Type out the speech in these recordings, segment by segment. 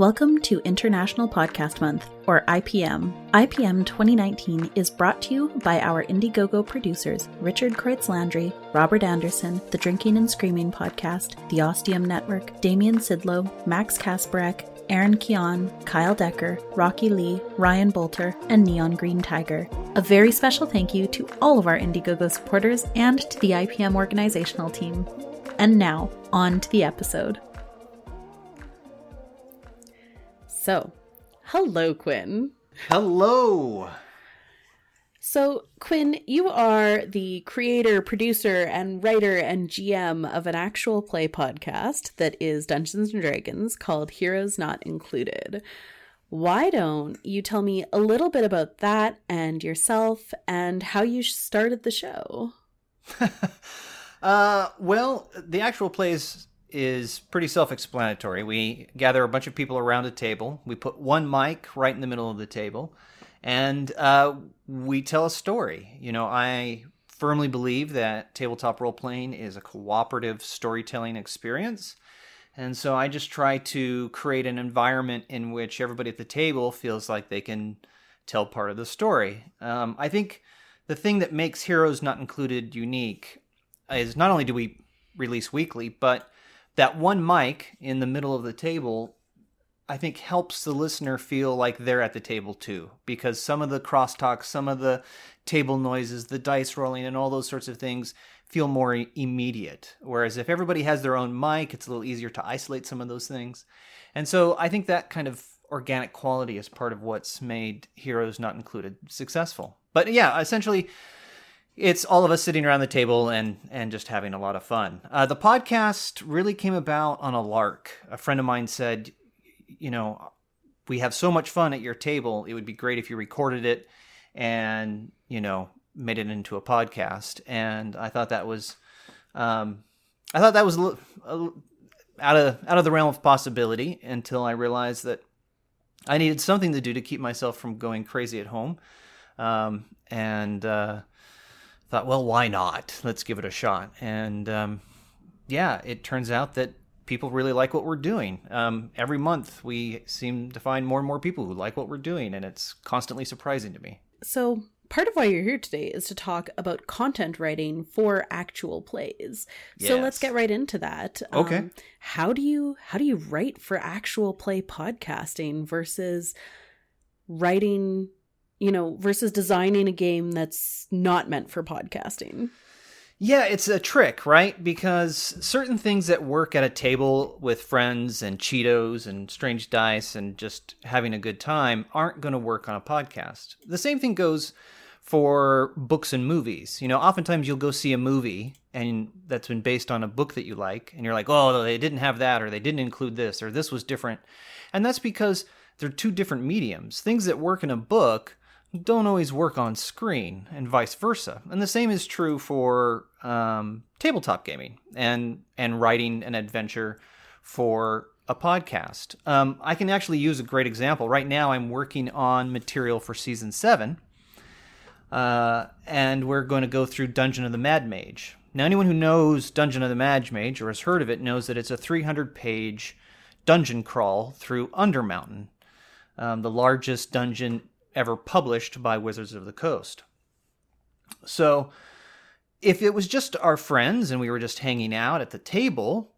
Welcome to International Podcast Month, or IPM. IPM 2019 is brought to you by our Indiegogo producers, Richard Kreutz-Landry, Robert Anderson, The Drinking and Screaming Podcast, The Ostium Network, Damian Sidlow, Max Kasparek, Aaron Kion, Kyle Decker, Rocky Lee, Ryan Bolter, and Neon Green Tiger. A very special thank you to all of our Indiegogo supporters and to the IPM organizational team. And now, on to the episode. So, hello, Quinn. Hello. So, Quinn, you are the creator, producer, and writer and GM of an actual play podcast that is Dungeons and Dragons called Heroes Not Included. Why don't you tell me a little bit about that and yourself and how you started the show? Well, the actual play is pretty self-explanatory. We gather a bunch of people around a table. We put one mic right in the middle of the table. And we tell a story. You know, I firmly believe that tabletop role-playing is a cooperative storytelling experience. And so I just try to create an environment in which everybody at the table feels like they can tell part of the story. I think the thing that makes Heroes Not Included unique is not only do we release weekly, but that one mic in the middle of the table I think helps the listener feel like they're at the table too, because some of the crosstalk, some of the table noises, the dice rolling and all those sorts of things feel more immediate. Whereas if everybody has their own mic, it's a little easier to isolate some of those things. And so I think that kind of organic quality is part of what's made Heroes Not Included successful. But yeah, essentially it's all of us sitting around the table and just having a lot of fun. The podcast really came about on a lark. A friend of mine said, you know, we have so much fun at your table. It would be great if you recorded it and, you know, made it into a podcast. And I thought that was, out of the realm of possibility until I realized that I needed something to do to keep myself from going crazy at home. And thought, well, why not? Let's give it a shot. And yeah, it turns out that people really like what we're doing. Every month we seem to find more and more people who like what we're doing, and it's constantly surprising to me. So part of why you're here today is to talk about content writing for actual plays. Yes. So let's get right into that. Okay. How do you write for actual play podcasting versus writing, you know, versus designing a game that's not meant for podcasting? Yeah, it's a trick, right? Because certain things that work at a table with friends and Cheetos and strange dice and just having a good time aren't going to work on a podcast. The same thing goes for books and movies. You know, oftentimes you'll go see a movie and that's been based on a book that you like, and you're like, oh, they didn't have that, or they didn't include this, or this was different. And that's because they're two different mediums. Things that work in a book don't always work on screen, and vice versa. And the same is true for tabletop gaming and writing an adventure for a podcast. I can actually use a great example. Right now I'm working on material for Season 7, and we're going to go through Dungeon of the Mad Mage. Now, anyone who knows Dungeon of the Mad Mage or has heard of it knows that it's a 300-page dungeon crawl through Undermountain, the largest dungeon ever published by Wizards of the Coast. So if it was just our friends and we were just hanging out at the table,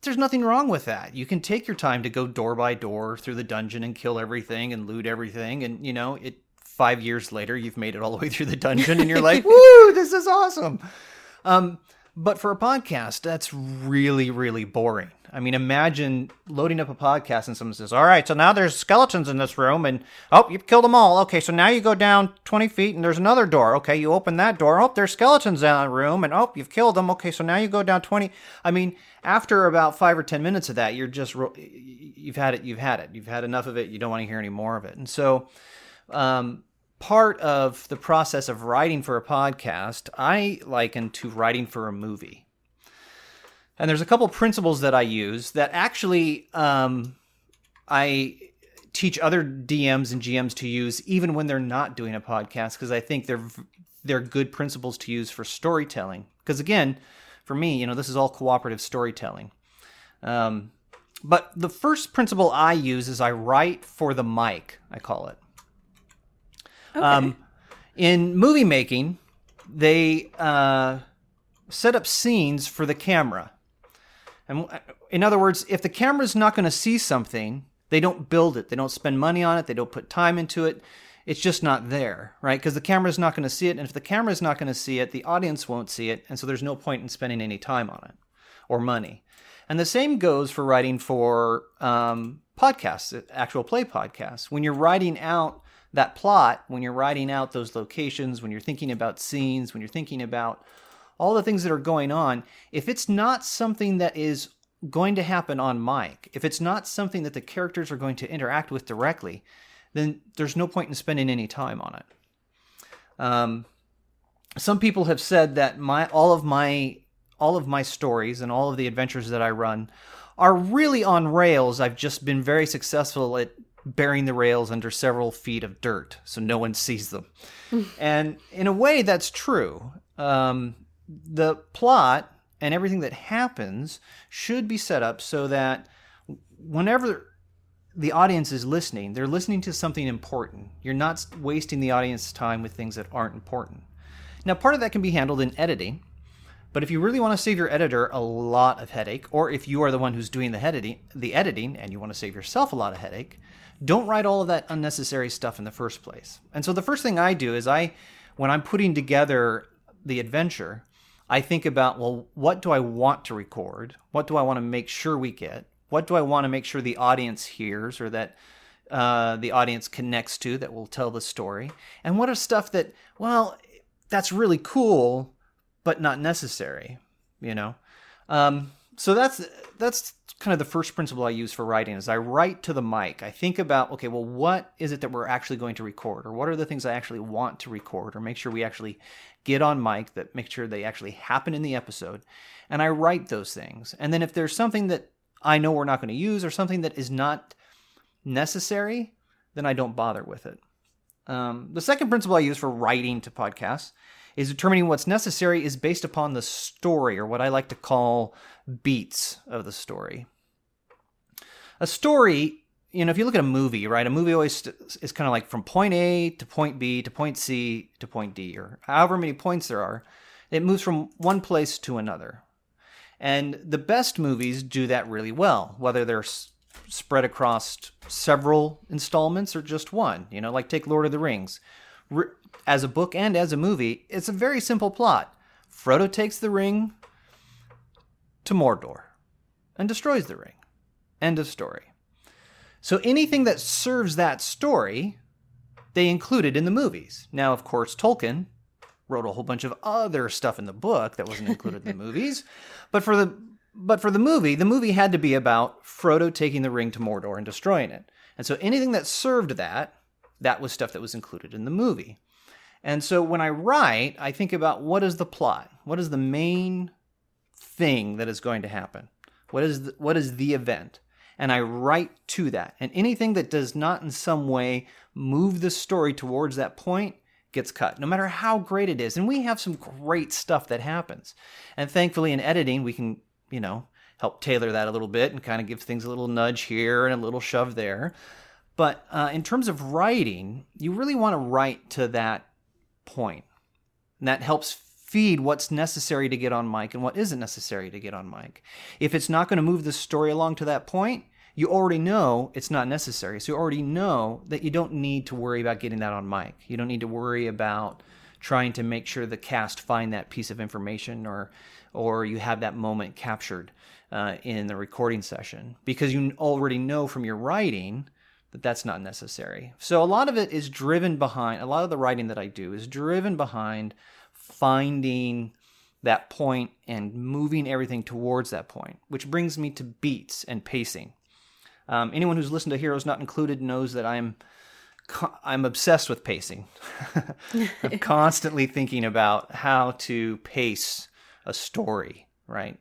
there's nothing wrong with that. You can take your time to go door by door through the dungeon and kill everything and loot everything. And, you know, 5 years later, you've made it all the way through the dungeon and you're like, woo, this is awesome. But for a podcast, that's really, really boring. I mean, imagine loading up a podcast and someone says, all right, so now there's skeletons in this room and, oh, you've killed them all. Okay, so now you go down 20 feet and there's another door. Okay, you open that door. Oh, there's skeletons in that room and, oh, you've killed them. Okay, so now you go down 20. I mean, after about 5 or 10 minutes of that, you're just, you've had it. You've had enough of it. You don't want to hear any more of it. And so part of the process of writing for a podcast, I liken to writing for a movie. And there's a couple principles that I use that actually I teach other DMs and GMs to use even when they're not doing a podcast, because I think they're good principles to use for storytelling. Because again, for me, you know, this is all cooperative storytelling. But the first principle I use is I write for the mic, I call it. Okay. In movie making, they set up scenes for the camera. And in other words, if the camera's not going to see something, they don't build it. They don't spend money on it. They don't put time into it. It's just not there, right? Because the camera's not going to see it. And if the camera's not going to see it, the audience won't see it. And so there's no point in spending any time on it or money. And the same goes for writing for podcasts, actual play podcasts. When you're writing out that plot, when you're writing out those locations, when you're thinking about scenes, when you're thinking about all the things that are going on, if it's not something that is going to happen on mic, if it's not something that the characters are going to interact with directly, then there's no point in spending any time on it. Some people have said that all of my stories and all of the adventures that I run are really on rails. I've just been very successful at burying the rails under several feet of dirt so no one sees them. And in a way, that's true. The plot and everything that happens should be set up so that whenever the audience is listening, they're listening to something important. You're not wasting the audience's time with things that aren't important. Now, part of that can be handled in editing. But if you really want to save your editor a lot of headache, or if you are the one who's doing the editing and you want to save yourself a lot of headache, don't write all of that unnecessary stuff in the first place. And so the first thing I do is when I'm putting together the adventure, I think about, well, what do I want to record? What do I want to make sure we get? What do I want to make sure the audience hears or that the audience connects to that will tell the story? And what are stuff that, well, that's really cool, but not necessary, you know? So that's kind of the first principle I use for writing is I write to the mic. I think about, okay, well, what is it that we're actually going to record? Or what are the things I actually want to record or make sure we actually get on mic, that make sure they actually happen in the episode? And I write those things. And then if there's something that I know we're not going to use or something that is not necessary, then I don't bother with it. The second principle I use for writing to podcasts is determining what's necessary is based upon the story, or what I like to call beats of the story. A story, you know, if you look at a movie, right? A movie always is kind of like from point A to point B to point C to point D, or however many points there are. It moves from one place to another. And the best movies do that really well, whether they're spread across several installments or just one. You know, like take Lord of the Rings. As a book and as a movie, it's a very simple plot. Frodo takes the ring to Mordor and destroys the ring. End of story. So anything that serves that story, they included in the movies. Now, of course, Tolkien wrote a whole bunch of other stuff in the book that wasn't included in the movies. But for the movie, the movie had to be about Frodo taking the ring to Mordor and destroying it. And so anything that served that was stuff that was included in the movie. And so when I write, I think about what is the plot? What is the main thing that is going to happen? What is the event? And I write to that. And anything that does not in some way move the story towards that point gets cut, no matter how great it is. And we have some great stuff that happens. And thankfully in editing, we can, you know, help tailor that a little bit and kind of give things a little nudge here and a little shove there. But in terms of writing, you really want to write to that point. And that helps feed what's necessary to get on mic and what isn't necessary to get on mic. If it's not going to move the story along to that point, you already know it's not necessary. So you already know that you don't need to worry about getting that on mic. You don't need to worry about trying to make sure the cast find that piece of information or you have that moment captured in the recording session. Because you already know from your writing that that's not necessary. So a lot of the writing that I do is driven behind finding that point and moving everything towards that point, which brings me to beats and pacing. Anyone who's listened to Heroes Not Included knows that I'm obsessed with pacing. I'm constantly thinking about how to pace a story, right?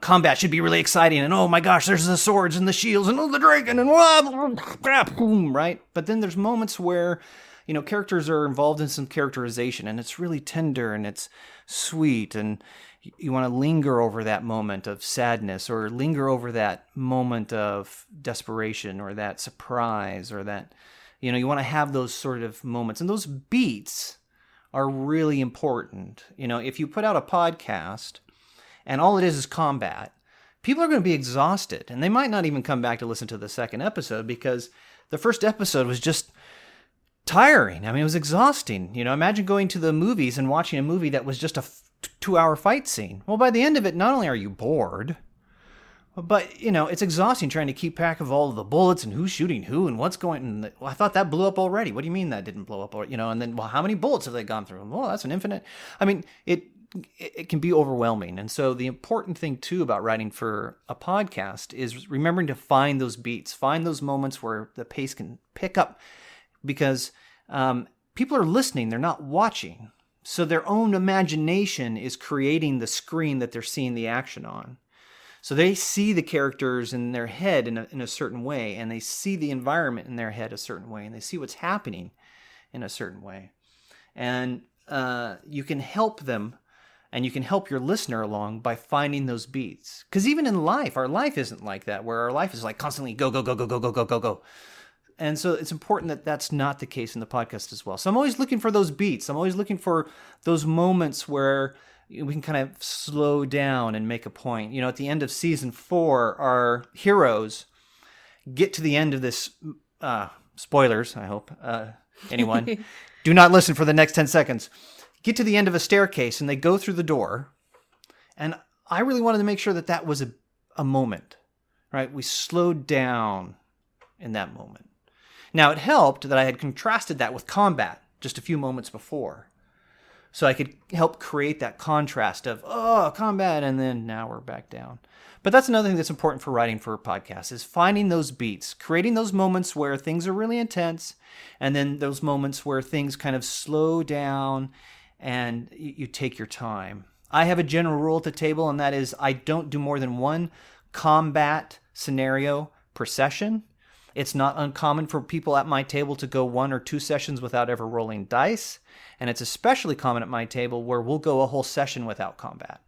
Combat should be really exciting, and oh my gosh, there's the swords and the shields and oh, the dragon and blah, blah, blah, boom, right? But then there's moments where you know, characters are involved in some characterization, and it's really tender and it's sweet, and you want to linger over that moment of sadness, or linger over that moment of desperation, or that surprise, or that, you know, you want to have those sort of moments. And those beats are really important. You know, if you put out a podcast and all it is combat, people are going to be exhausted, and they might not even come back to listen to the second episode, because the first episode was just tiring. I mean, it was exhausting. You know, imagine going to the movies and watching a movie that was just a 2-hour fight scene. Well, by the end of it, not only are you bored, but, you know, it's exhausting trying to keep track of all of the bullets and who's shooting who and what's going on. Well, I thought that blew up already. What do you mean that didn't blow up? Or, you know, and then, well, how many bullets have they gone through? Well, that's an infinite. I mean, it can be overwhelming. And so the important thing too about writing for a podcast is remembering to find those beats, find those moments where the pace can pick up, because people are listening, they're not watching. So their own imagination is creating the screen that they're seeing the action on. So they see the characters in their head in a certain way, and they see the environment in their head a certain way, and they see what's happening in a certain way. And you can help them, and you can help your listener along by finding those beats. Because even in life, our life isn't like that, where our life is like constantly go, go, go, go, go, go, go, go, go. And so it's important that that's not the case in the podcast as well. So I'm always looking for those beats. I'm always looking for those moments where we can kind of slow down and make a point. You know, at the end of season 4, our heroes get to the end of this, spoilers, I hope, anyone, do not listen for the next 10 seconds. Get to the end of a staircase, and they go through the door. And I really wanted to make sure that that was a moment, right? We slowed down in that moment. Now, it helped that I had contrasted that with combat just a few moments before. So I could help create that contrast of, oh, combat, and then now we're back down. But that's another thing that's important for writing for podcasts, is finding those beats, creating those moments where things are really intense, and then those moments where things kind of slow down and you take your time. I have a general rule at the table, and that is I don't do more than one combat scenario per session. It's not uncommon for people at my table to go 1 or 2 sessions without ever rolling dice. And it's especially common at my table where we'll go a whole session without combat.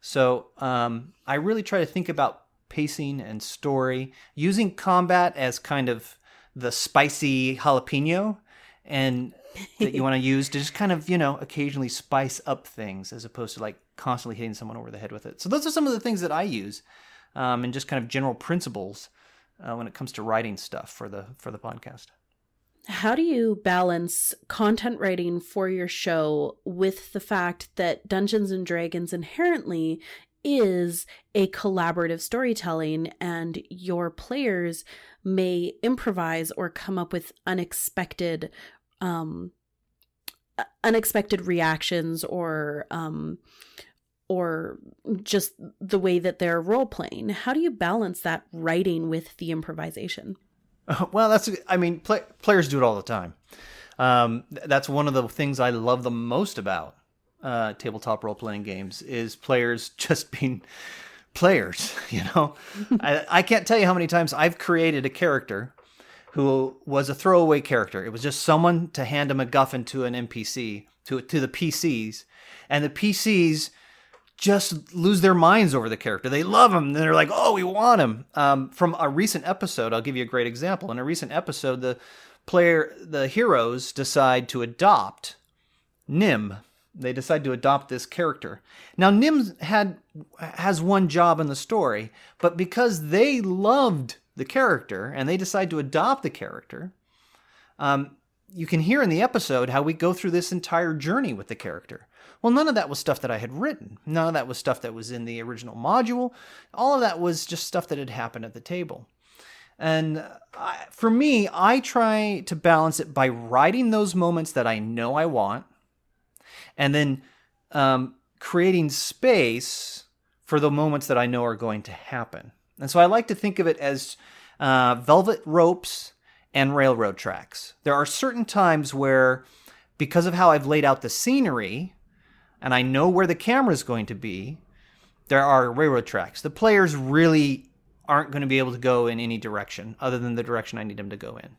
So I really try to think about pacing and story, using combat as kind of the spicy jalapeno, and that you want to use to just kind of, you know, occasionally spice up things, as opposed to like constantly hitting someone over the head with it. So those are some of the things that I use, and just kind of general principles when it comes to writing stuff for the podcast. How do you balance content writing for your show with the fact that Dungeons and Dragons inherently is a collaborative storytelling, and your players may improvise or come up with unexpected reactions, or just the way that they're role playing? How do you balance that writing with the improvisation? Well, players do it all the time. That's one of the things I love the most about tabletop role-playing games, is players just being players, you know? I can't tell you how many times I've created a character who was a throwaway character. It was just someone to hand a MacGuffin to an NPC, to the PCs, and the PCs just lose their minds over the character. They love him. They're like, oh, we want him. From a recent episode, I'll give you a great example. In a recent episode, the heroes decide to adopt Nim. They decide to adopt this character. Now, Nim has one job in the story, but because they loved the character and they decide to adopt the character, you can hear in the episode how we go through this entire journey with the character. Well, none of that was stuff that I had written. None of that was stuff that was in the original module. All of that was just stuff that had happened at the table. And for me, I try to balance it by writing those moments that I know I want, and then creating space for the moments that I know are going to happen. And so I like to think of it as velvet ropes and railroad tracks. There are certain times where, because of how I've laid out the scenery, and I know where the camera is going to be, there are railroad tracks. The players really aren't going to be able to go in any direction other than the direction I need them to go in.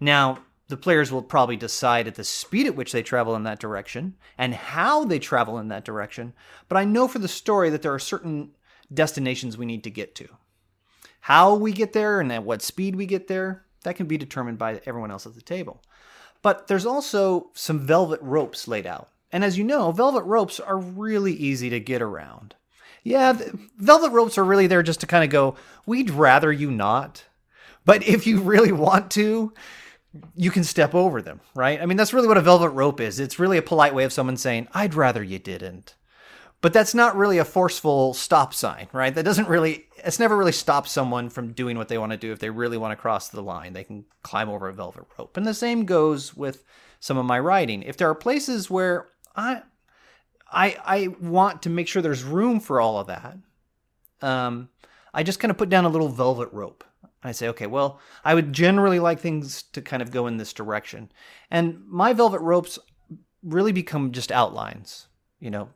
Now, the players will probably decide at the speed at which they travel in that direction and how they travel in that direction. But I know for the story that there are certain destinations we need to get to. How we get there and at what speed we get there, that can be determined by everyone else at the table. But there's also some velvet ropes laid out. And as you know, velvet ropes are really easy to get around. Yeah, velvet ropes are really there just to kind of go, we'd rather you not. But if you really want to, you can step over them, right? I mean, that's really what a velvet rope is. It's really a polite way of someone saying, I'd rather you didn't. But that's not really a forceful stop sign, right? That doesn't really, it's never really stopped someone from doing what they want to do. If they really want to cross the line, they can climb over a velvet rope. And the same goes with some of my writing. If there are places where I want to make sure there's room for all of that, I just kind of put down a little velvet rope. I say, okay, well, I would generally like things to kind of go in this direction. And my velvet ropes really become just outlines, you know,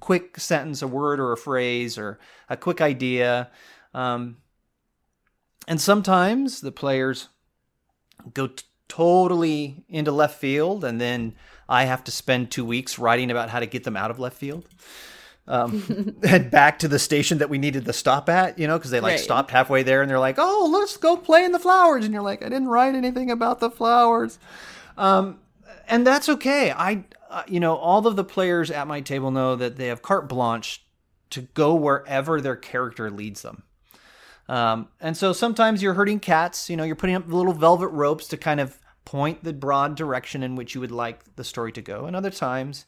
quick sentence, a word or a phrase or a quick idea. And sometimes the players go totally into left field, and then I have to spend 2 weeks writing about how to get them out of left field. Head back to the station that we needed to stop at, you know, because they like stopped halfway there and they're like, oh, let's go play in the flowers. And you're like, I didn't write anything about the flowers. And that's okay. All of the players at my table know that they have carte blanche to go wherever their character leads them. And so sometimes you're herding cats, you know, you're putting up little velvet ropes to kind of point the broad direction in which you would like the story to go. And other times,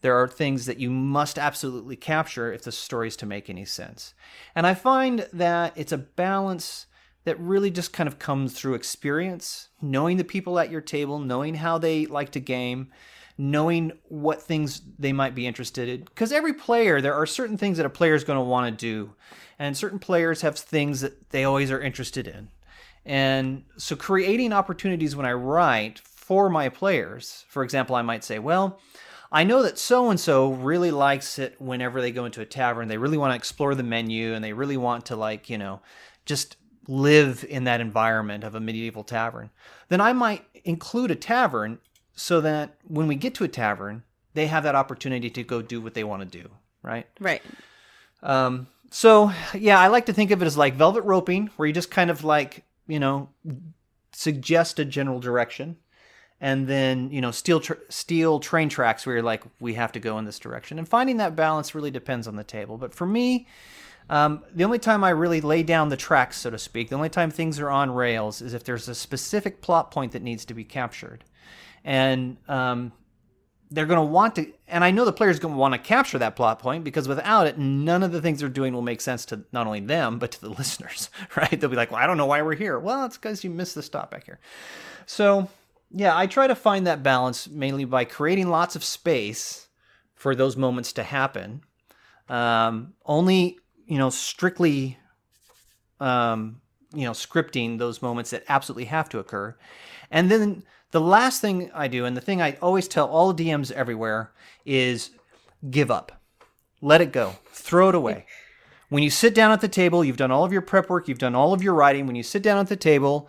there are things that you must absolutely capture if the story is to make any sense. And I find that it's a balance that really just kind of comes through experience, knowing the people at your table, knowing how they like to game, knowing what things they might be interested in. Because every player, there are certain things that a player is going to want to do. And certain players have things that they always are interested in. And so creating opportunities when I write for my players, for example, I might say, well, I know that so-and-so really likes it whenever they go into a tavern. They really want to explore the menu, and they really want to, like, you know, just live in that environment of a medieval tavern. Then I might include a tavern so that when we get to a tavern, they have that opportunity to go do what they want to do, right? Right. So, yeah, I like to think of it as like velvet roping, where you just kind of like, you know, suggest a general direction. And then, you know, steel train tracks where you're like, we have to go in this direction. And finding that balance really depends on the table. But for me, the only time I really lay down the tracks, so to speak, the only time things are on rails is if there's a specific plot point that needs to be captured. And they're going to want to, and I know the player's going to want to capture that plot point, because without it, none of the things they're doing will make sense to not only them, but to the listeners, right? They'll be like, well, I don't know why we're here. Well, it's because you missed the stop back here. So, yeah, I try to find that balance mainly by creating lots of space for those moments to happen. Only, you know, strictly, you know, scripting those moments that absolutely have to occur. And then the last thing I do, and the thing I always tell all DMs everywhere, is give up. Let it go. Throw it away. When you sit down at the table, you've done all of your prep work, you've done all of your writing. When you sit down at the table,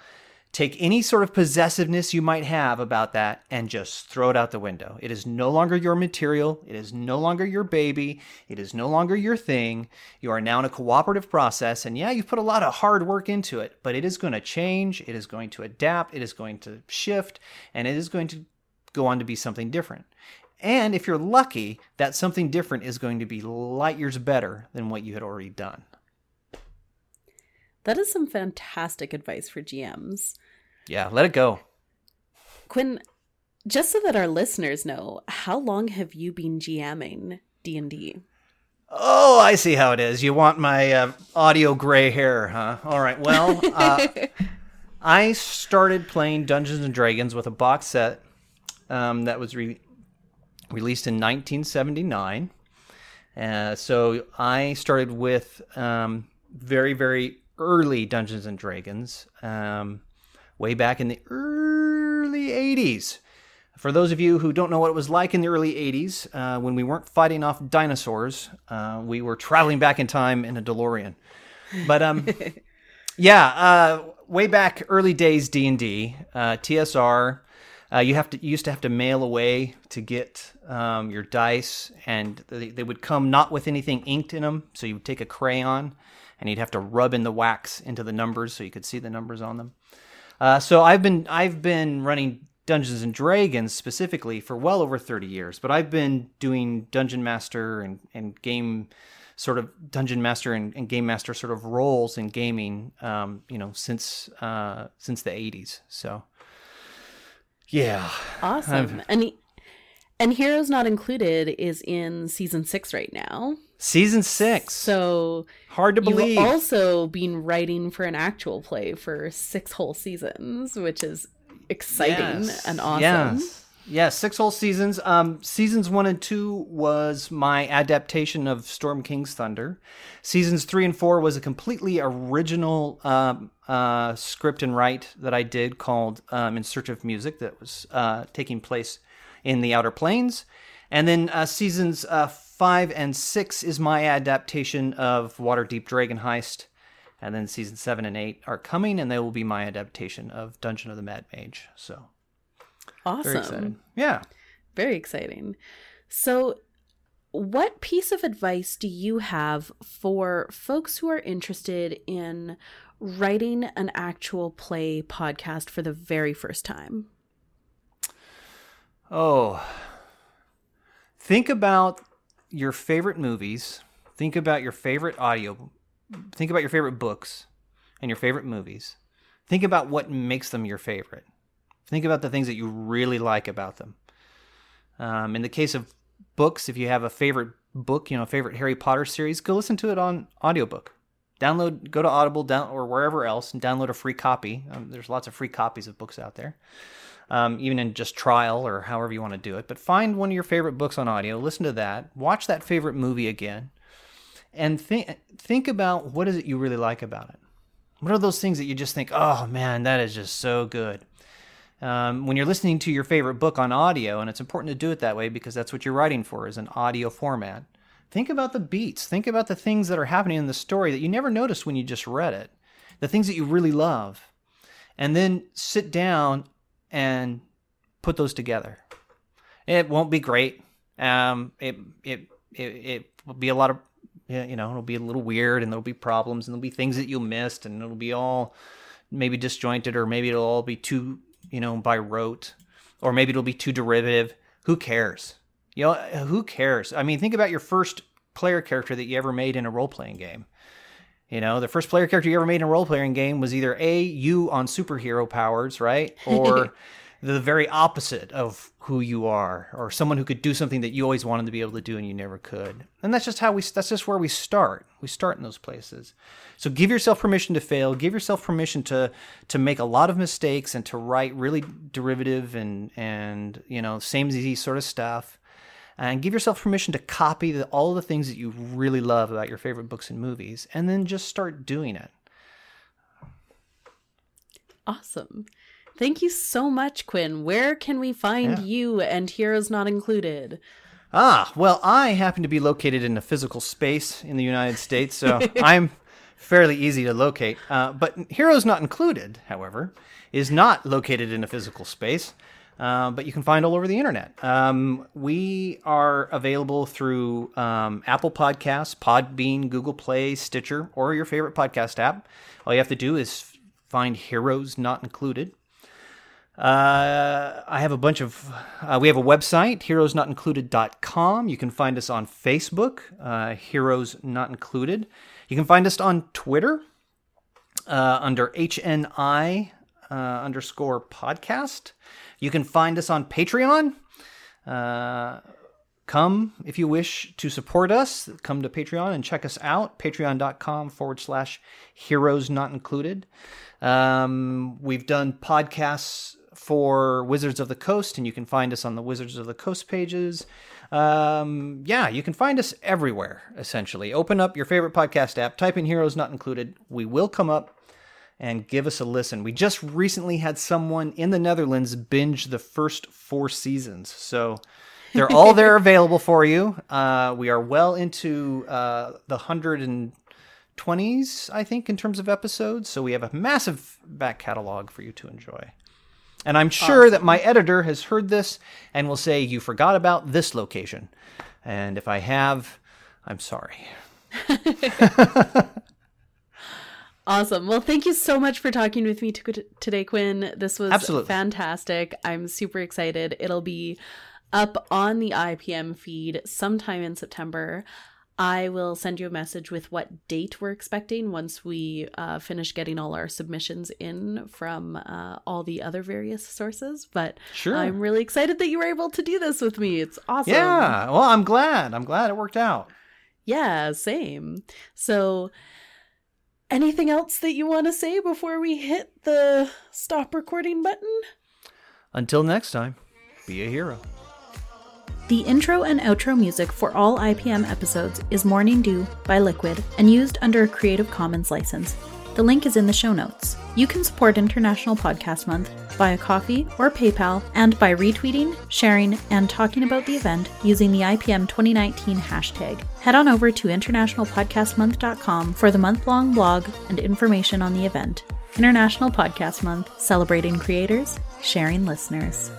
take any sort of possessiveness you might have about that and just throw it out the window. It is no longer your material. It is no longer your baby. It is no longer your thing. You are now in a cooperative process. And yeah, you've put a lot of hard work into it, but it is going to change. It is going to adapt. It is going to shift. And it is going to go on to be something different. And if you're lucky, that something different is going to be light years better than what you had already done. That is some fantastic advice for GMs. Yeah, let it go. Quinn, just so that our listeners know, how long have you been GMing D&D? Oh, I see how it is. You want my audio gray hair, huh? All right, well, I started playing Dungeons and Dragons with a box set that was released in 1979. So I started with very, very early Dungeons and Dragons, way back in the early 80s. For those of you who don't know what it was like in the early 80s, when we weren't fighting off dinosaurs, we were traveling back in time in a DeLorean. But yeah, way back early days D&D, TSR, You used to have to mail away to get your dice, and they would come not with anything inked in them. So you would take a crayon, and you'd have to rub in the wax into the numbers so you could see the numbers on them. So I've been running Dungeons and Dragons specifically for well over 30 years, but I've been doing Dungeon Master and game sort of Dungeon Master and Game Master sort of roles in gaming, since the 80s. So, yeah, awesome. And Heroes Not Included is in season 6 right now. Season 6. So hard to believe. You've also been writing for an actual play for 6 whole seasons, which is exciting and awesome. Yeah, 6 whole seasons. Seasons 1 and 2 was my adaptation of Storm King's Thunder. Seasons 3 and 4 was a completely original script and write that I did called In Search of Music, that was taking place in the Outer Plains. And then seasons 5 and 6 is my adaptation of Waterdeep Dragon Heist. And then season 7 and 8 are coming, and they will be my adaptation of Dungeon of the Mad Mage. So, awesome. Very exciting. Yeah. Very exciting. So what piece of advice do you have for folks who are interested in writing an actual play podcast for the very first time? Oh, think about your favorite movies. Think about your favorite audio. Think about your favorite books and your favorite movies. Think about what makes them your favorite. Think about the things that you really like about them. In the case of books, if you have a favorite book, a favorite Harry Potter series, go listen to it on audiobook. Go to Audible or wherever else and download a free copy. There's lots of free copies of books out there, even in just trial or however you want to do it. But find one of your favorite books on audio, listen to that, watch that favorite movie again, and think about what is it you really like about it. What are those things that you just think, oh man, that is just so good? When you're listening to your favorite book on audio, and it's important to do it that way because that's what you're writing for, is an audio format, think about the beats. Think about the things that are happening in the story that you never noticed when you just read it, the things that you really love. And then sit down and put those together. It won't be great. It will be a lot of, it'll be a little weird, and there'll be problems, and there'll be things that you missed, and it'll be all maybe disjointed, or maybe it'll all be too... by rote, or maybe it'll be too derivative. Who cares? Who cares? I mean, think about your first player character that you ever made in a role-playing game. The first player character you ever made in a role-playing game was either A, you on superhero powers, right? Or the very opposite of who you are, or someone who could do something that you always wanted to be able to do and you never could. And that's just where we start. We start in those places. So give yourself permission to fail. Give yourself permission to make a lot of mistakes and to write really derivative and same-easy sort of stuff. And give yourself permission to copy all the things that you really love about your favorite books and movies, and then just start doing it. Awesome. Thank you so much, Quinn. Where can we find you and Heroes Not Included? Well, I happen to be located in a physical space in the United States, so I'm fairly easy to locate. But Heroes Not Included, however, is not located in a physical space, but you can find all over the internet. We are available through Apple Podcasts, Podbean, Google Play, Stitcher, or your favorite podcast app. All you have to do is find Heroes Not Included. We have a website, heroesnotincluded.com. You can find us on Facebook, Heroes Not Included. You can find us on Twitter, under HNI _ podcast. You can find us on Patreon. Come, if you wish to support us, come to Patreon and check us out, patreon.com / Heroes Not Included. We've done podcasts for Wizards of the Coast, and you can find us on the Wizards of the Coast pages. You can find us everywhere, essentially. Open up your favorite podcast app, type in Heroes Not Included. We will come up, and give us a listen. We just recently had someone in the Netherlands binge the first 4 seasons, so they're all there available for you. We are well into the 120s, I think, in terms of episodes, so we have a massive back catalog for you to enjoy. And I'm sure that my editor has heard this and will say, you forgot about this location. And if I have, I'm sorry. Awesome. Well, thank you so much for talking with me today, Quinn. This was fantastic. I'm super excited. It'll be up on the IPM feed sometime in September. I will send you a message with what date we're expecting once we finish getting all our submissions in from all the other various sources. But sure. I'm really excited that you were able to do this with me. It's awesome. Yeah. Well, I'm glad. I'm glad it worked out. Yeah, same. So anything else that you want to say before we hit the stop recording button? Until next time, be a hero. The intro and outro music for all IPM episodes is Morning Dew by Liquid and used under a Creative Commons license. The link is in the show notes. You can support International Podcast Month via Ko-fi or PayPal and by retweeting, sharing, and talking about the event using the IPM 2019 hashtag. Head on over to internationalpodcastmonth.com for the month-long blog and information on the event. International Podcast Month, celebrating creators, sharing listeners.